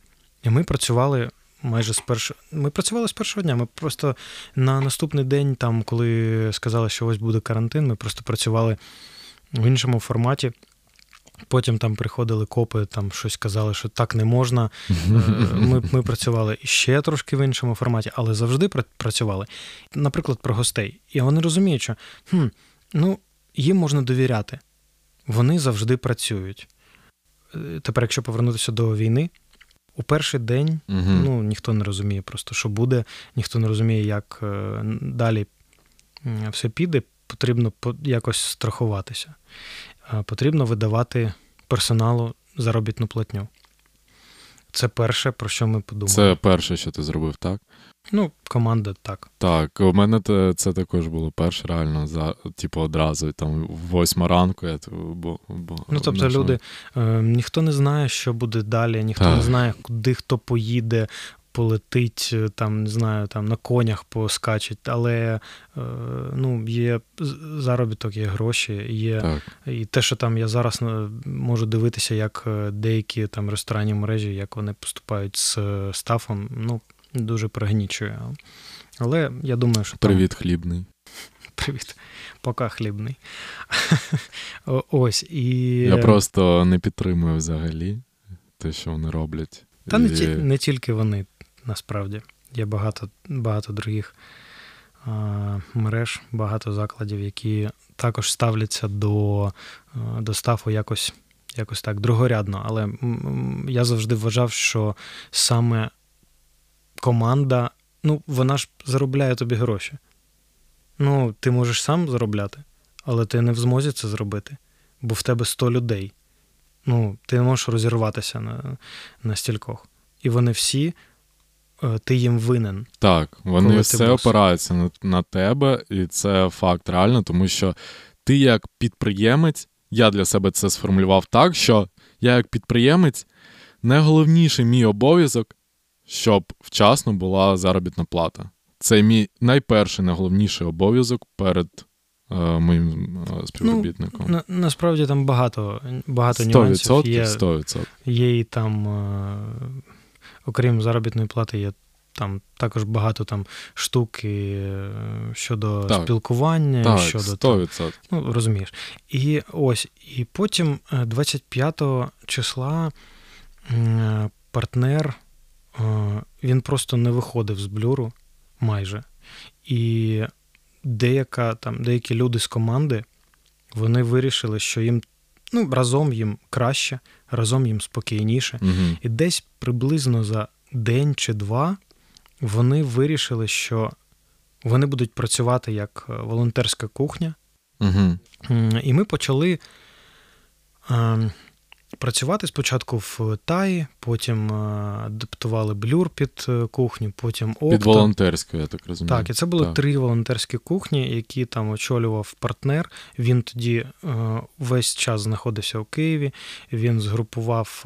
І ми працювали майже з першого дня. Ми просто на наступний день, там, коли сказали, що ось буде карантин, ми просто працювали в іншому форматі. Потім там приходили копи, там щось казали, що так не можна. Ми працювали ще трошки в іншому форматі, але завжди працювали. Наприклад, про гостей. І вони розуміють, що ну, їм можна довіряти. Вони завжди працюють. Тепер, якщо повернутися до війни, у перший день ну, ніхто не розуміє просто, що буде, ніхто не розуміє, як далі все піде, потрібно якось страхуватися. Потрібно видавати персоналу заробітну платню. Це перше, про що ми подумали. Це перше, що ти зробив, так? Ну, команда так. Так, у мене це також було перше, реально, типу, одразу, там, 8 ранку. Ну, тобто, люди, ніхто не знає, що буде далі, ніхто так. не знає, куди хто поїде, полетить, там, не знаю, там, на конях поскачить, але, ну, є заробіток, є гроші, є так. І те, що там я зараз можу дивитися, як деякі там ресторанні мережі, як вони поступають з стафом, ну, дуже пригнічує. Але я думаю, що... Привіт, там... хлібний. Привіт. Пока, хлібний. Ось, і... Я просто не підтримую взагалі те, що вони роблять. Та не тільки вони, насправді. Є багато других мереж, багато закладів, які також ставляться до стафу якось так другорядно. Але я завжди вважав, що саме команда, ну, вона ж заробляє тобі гроші. Ну, ти можеш сам заробляти, але ти не в змозі це зробити, бо в тебе 100 людей. Ну, ти не можеш розірватися на стількох. І вони всі, ти їм винен. Так, вони все опираються на тебе, і це факт реально, тому що ти як підприємець, я для себе це сформулював так, що я як підприємець, найголовніший мій обов'язок, щоб вчасно була заробітна плата. Це мій найперший, найголовніший обов'язок перед моїм співробітником. Ну, насправді там багато нюансів. 100%. Є і там, окрім заробітної плати, є там також багато там штук щодо так. спілкування. Так, щодо, 100%. Там, ну, розумієш. І ось, і потім 25 числа партнер... Він просто не виходив з Блюру майже. І деякі люди з команди, вони вирішили, що їм, ну, разом їм краще, разом їм спокійніше. Угу. І десь приблизно за день чи два вони вирішили, що вони будуть працювати як волонтерська кухня. Угу. І ми почали... працювати спочатку в Таї, потім адаптували Blur під кухню, потім Octo. Під волонтерську, я так розумію. Так, і це були 3 волонтерські кухні, які там очолював партнер. Він тоді весь час знаходився у Києві, він згрупував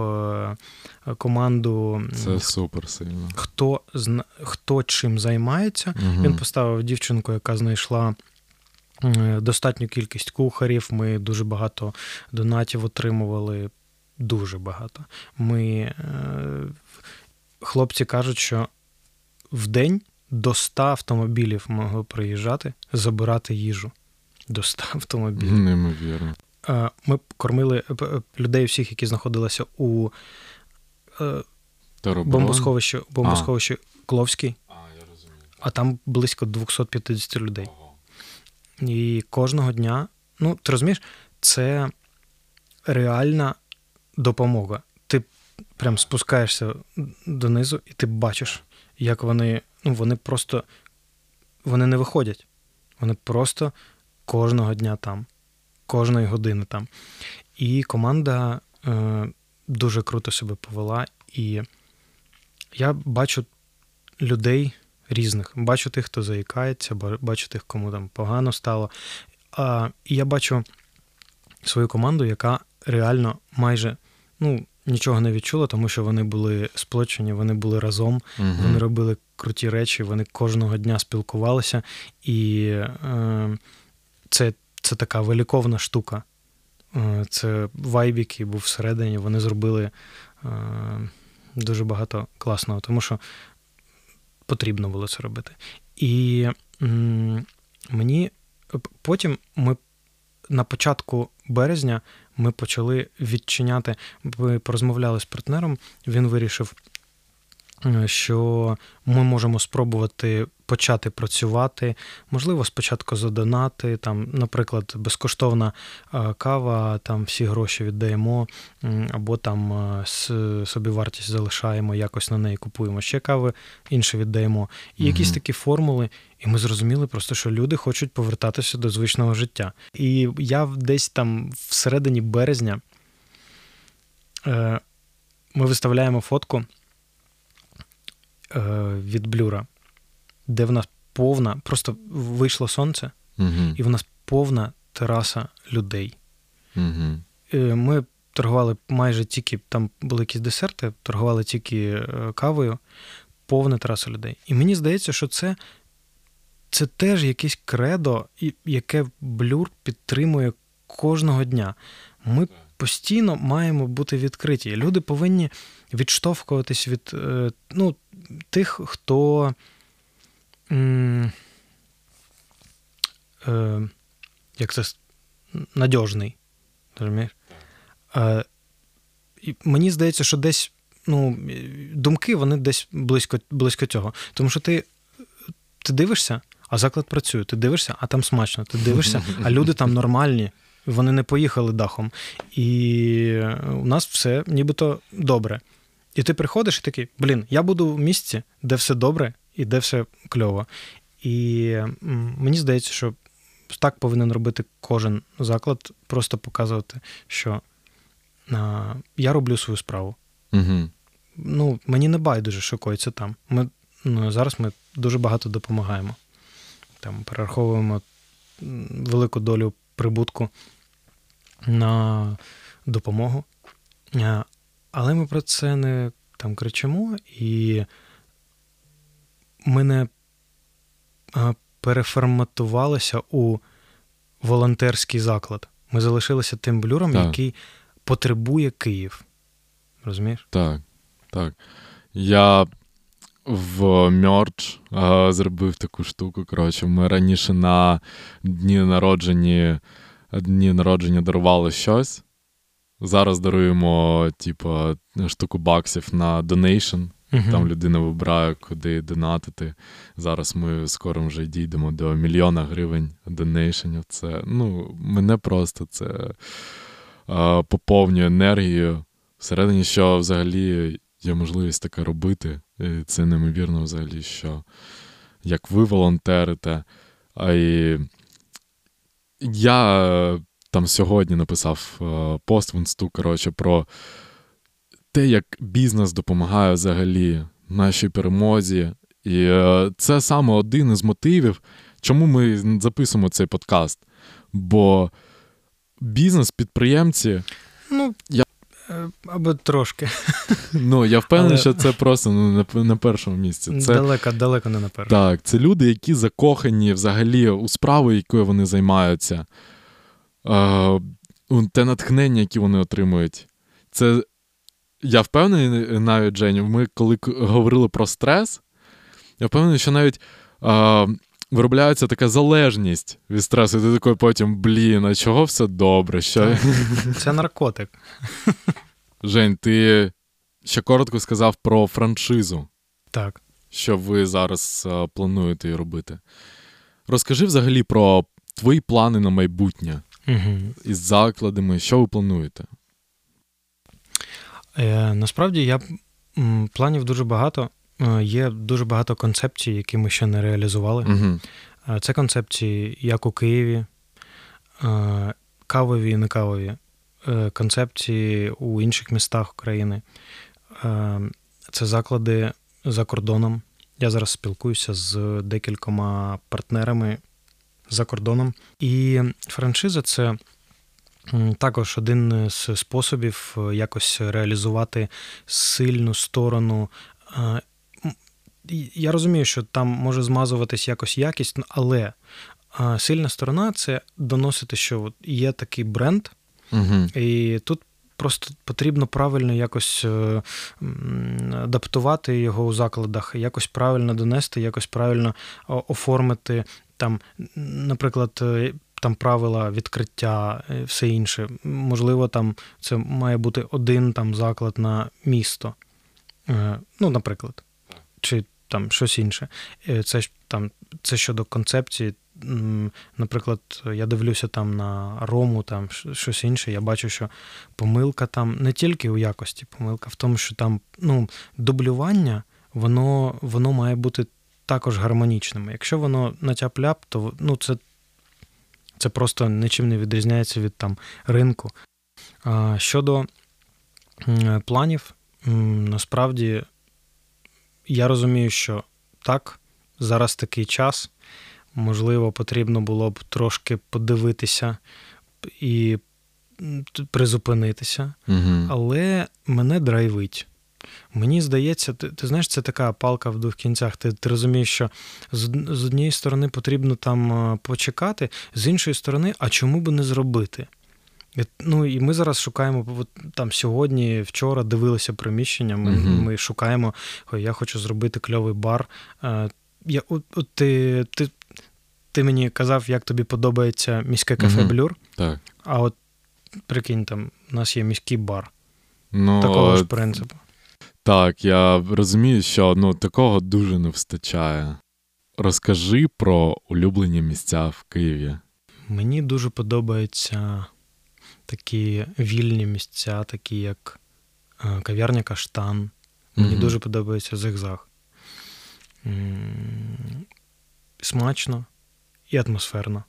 команду. Це супер сильно. Хто чим займається. Угу. Він поставив дівчинку, яка знайшла достатню кількість кухарів, ми дуже багато донатів отримували. Дуже багато. Хлопці кажуть, що в день до 100 автомобілів могли приїжджати, забирати їжу. До 100 автомобілів. Неймовірно. Ми кормили людей всіх, які знаходилися у бомбосховищі Кловській. А там близько 250 людей. Ого. І кожного дня, ну, ти розумієш, це реальна допомога. Ти прям спускаєшся донизу, і ти бачиш, як вони, ну, вони не виходять. Вони просто кожного дня там, кожної години там. І команда дуже круто себе повела, і я бачу людей різних. Бачу тих, хто заїкається, бачу тих, кому там погано стало. І я бачу свою команду, яка реально майже, ну, нічого не відчула, тому що вони були сплочені, вони були разом, угу. Вони робили круті речі, вони кожного дня спілкувалися, і це така великовна штука. Це вайб, який був всередині, вони зробили дуже багато класного, тому що потрібно було це робити. І мені потім ми на початку березня ми почали відчиняти, ми порозмовляли з партнером, він вирішив, що ми можемо спробувати почати працювати, можливо, спочатку за донати, там, наприклад, безкоштовна кава, там всі гроші віддаємо, або там собівартість залишаємо, якось на неї купуємо ще кави, інші віддаємо. І угу. якісь такі формули, і ми зрозуміли просто, що люди хочуть повертатися до звичного життя. І я десь там всередині березня ми виставляємо фотку від Блюра, де в нас повна, просто вийшло сонце, uh-huh. і в нас повна тераса людей. Uh-huh. Ми торгували майже тільки, там були якісь десерти, торгували тільки кавою, повна тераса людей. І мені здається, що це теж якесь кредо, яке Блюр підтримує кожного дня. Ми постійно маємо бути відкриті. Люди повинні відштовхуватись від тих, хто як це надіжний. Розумієш? Мені здається, що десь думки, вони десь близько цього. Тому що ти дивишся, а заклад працює, ти дивишся, а там смачно, ти дивишся, а люди там нормальні, вони не поїхали дахом. І у нас все нібито добре. І ти приходиш і такий, я буду в місці, де все добре і де все кльово. І мені здається, що так повинен робити кожен заклад, просто показувати, що я роблю свою справу. Угу. Мені не байдуже, що коїться там. Зараз ми дуже багато допомагаємо. Там перераховуємо велику долю прибутку на допомогу. Але ми про це не там кричимо, і ми не переформатувалися у волонтерський заклад. Ми залишилися тим Блюром, так. який потребує Київ. Розумієш? Так, так. Я в Merge зробив таку штуку, ми раніше на дні народження дарували щось. Зараз даруємо, штуку баксів на донейшн. Uh-huh. Там людина вибирає, куди донатити. Зараз ми скоро вже дійдемо до 1 мільйона гривень донейшнів. Це, мене просто це поповнює енергію. Всередині, що взагалі є можливість таке робити. І це неймовірно взагалі, що як ви волонтерите. А і я там сьогодні написав пост в Інсту, про те, як бізнес допомагає взагалі нашій перемозі. І це саме один із мотивів, чому ми записуємо цей подкаст. Бо бізнес, підприємці... або трошки. Я впевнений, що це просто на першому місці. Це, далеко не на першому. Так, це люди, які закохані взагалі у справу, якою вони займаються. Те натхнення, яке вони отримують. Це, я впевнений, навіть, Женя, ми коли говорили про стрес, я впевнений, що навіть виробляється така залежність від стресу. І ти такий потім, а чого все добре? Що? Це наркотик. Жень, ти ще коротко сказав про франшизу. Так. Що ви зараз плануєте її робити. Розкажи взагалі про твої плани на майбутнє. Угу. Із закладами. Що ви плануєте? Насправді, планів дуже багато. Є дуже багато концепцій, які ми ще не реалізували. Uh-huh. Це концепції як у Києві, кавові і не кавові, концепції у інших містах України. Це заклади за кордоном. Я зараз спілкуюся з декількома партнерами за кордоном. І франшиза – це також один з способів якось реалізувати сильну сторону. Я розумію, що там може змазуватись якось якість, але сильна сторона – це доносити, що є такий бренд, uh-huh. і тут просто потрібно правильно якось адаптувати його у закладах, якось правильно донести, якось правильно оформити, там, наприклад, там правила відкриття, все інше. Можливо, там це має бути один там заклад на місто. Наприклад. Чи там щось інше. Це щодо концепції. Наприклад, я дивлюся там на Рому, там щось інше, я бачу, що помилка там не тільки у якості, помилка в тому, що там дублювання, воно має бути також гармонічним. Якщо воно на тяп-ляп, то це просто нічим не відрізняється від там ринку. Щодо планів. Насправді, я розумію, що так, зараз такий час. Можливо, потрібно було б трошки подивитися і призупинитися. Угу. Але мене драйвить. Мені здається, ти знаєш, це така палка в двох кінцях. Ти розумієш, що з однієї сторони потрібно там почекати, з іншої сторони, а чому би не зробити? Ну, і ми зараз шукаємо, от, там сьогодні, вчора дивилися приміщення, ми шукаємо, я хочу зробити кльовий бар. Ти мені казав, як тобі подобається міське кафе Blur, так. А от, прикинь, там, у нас є міський бар. Ну, такого ж принципу. Так, я розумію, що такого дуже не вистачає. Розкажи про улюблені місця в Києві. Мені дуже подобаються такі вільні місця, такі як кав'ярня «Каштан». Мені дуже подобається «Зигзаг». Смачно і атмосферно.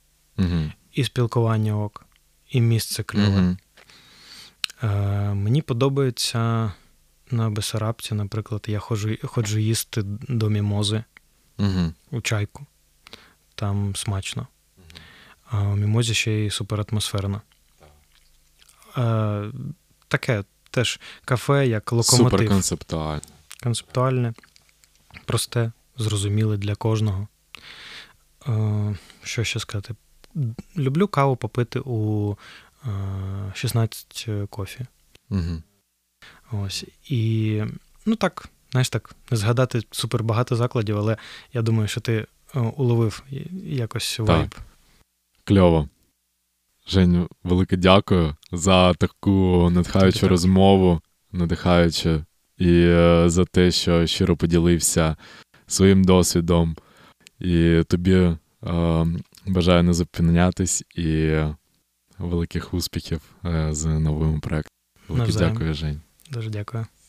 І спілкування ок, і місце кльове. Мені подобається... На Бессарабці, наприклад, я ходжу їсти до Мімози у Чайку. Там смачно. А у Мімозі ще й суператмосферно. Таке теж кафе, як локомотив. Суперконцептуальне. Концептуальне, просте, зрозуміле для кожного. Що ще сказати? Люблю каву попити у 16 кофі. Ось, і, так, не згадати супербагато закладів, але я думаю, що ти уловив якось вайб. Так, кльово. Женю, велике дякую за таку надихаючу розмову, надихаючу, і за те, що щиро поділився своїм досвідом. І тобі бажаю не зупинятись і великих успіхів з новим проєктом. Велике дякую, Жень. Дуже дякую.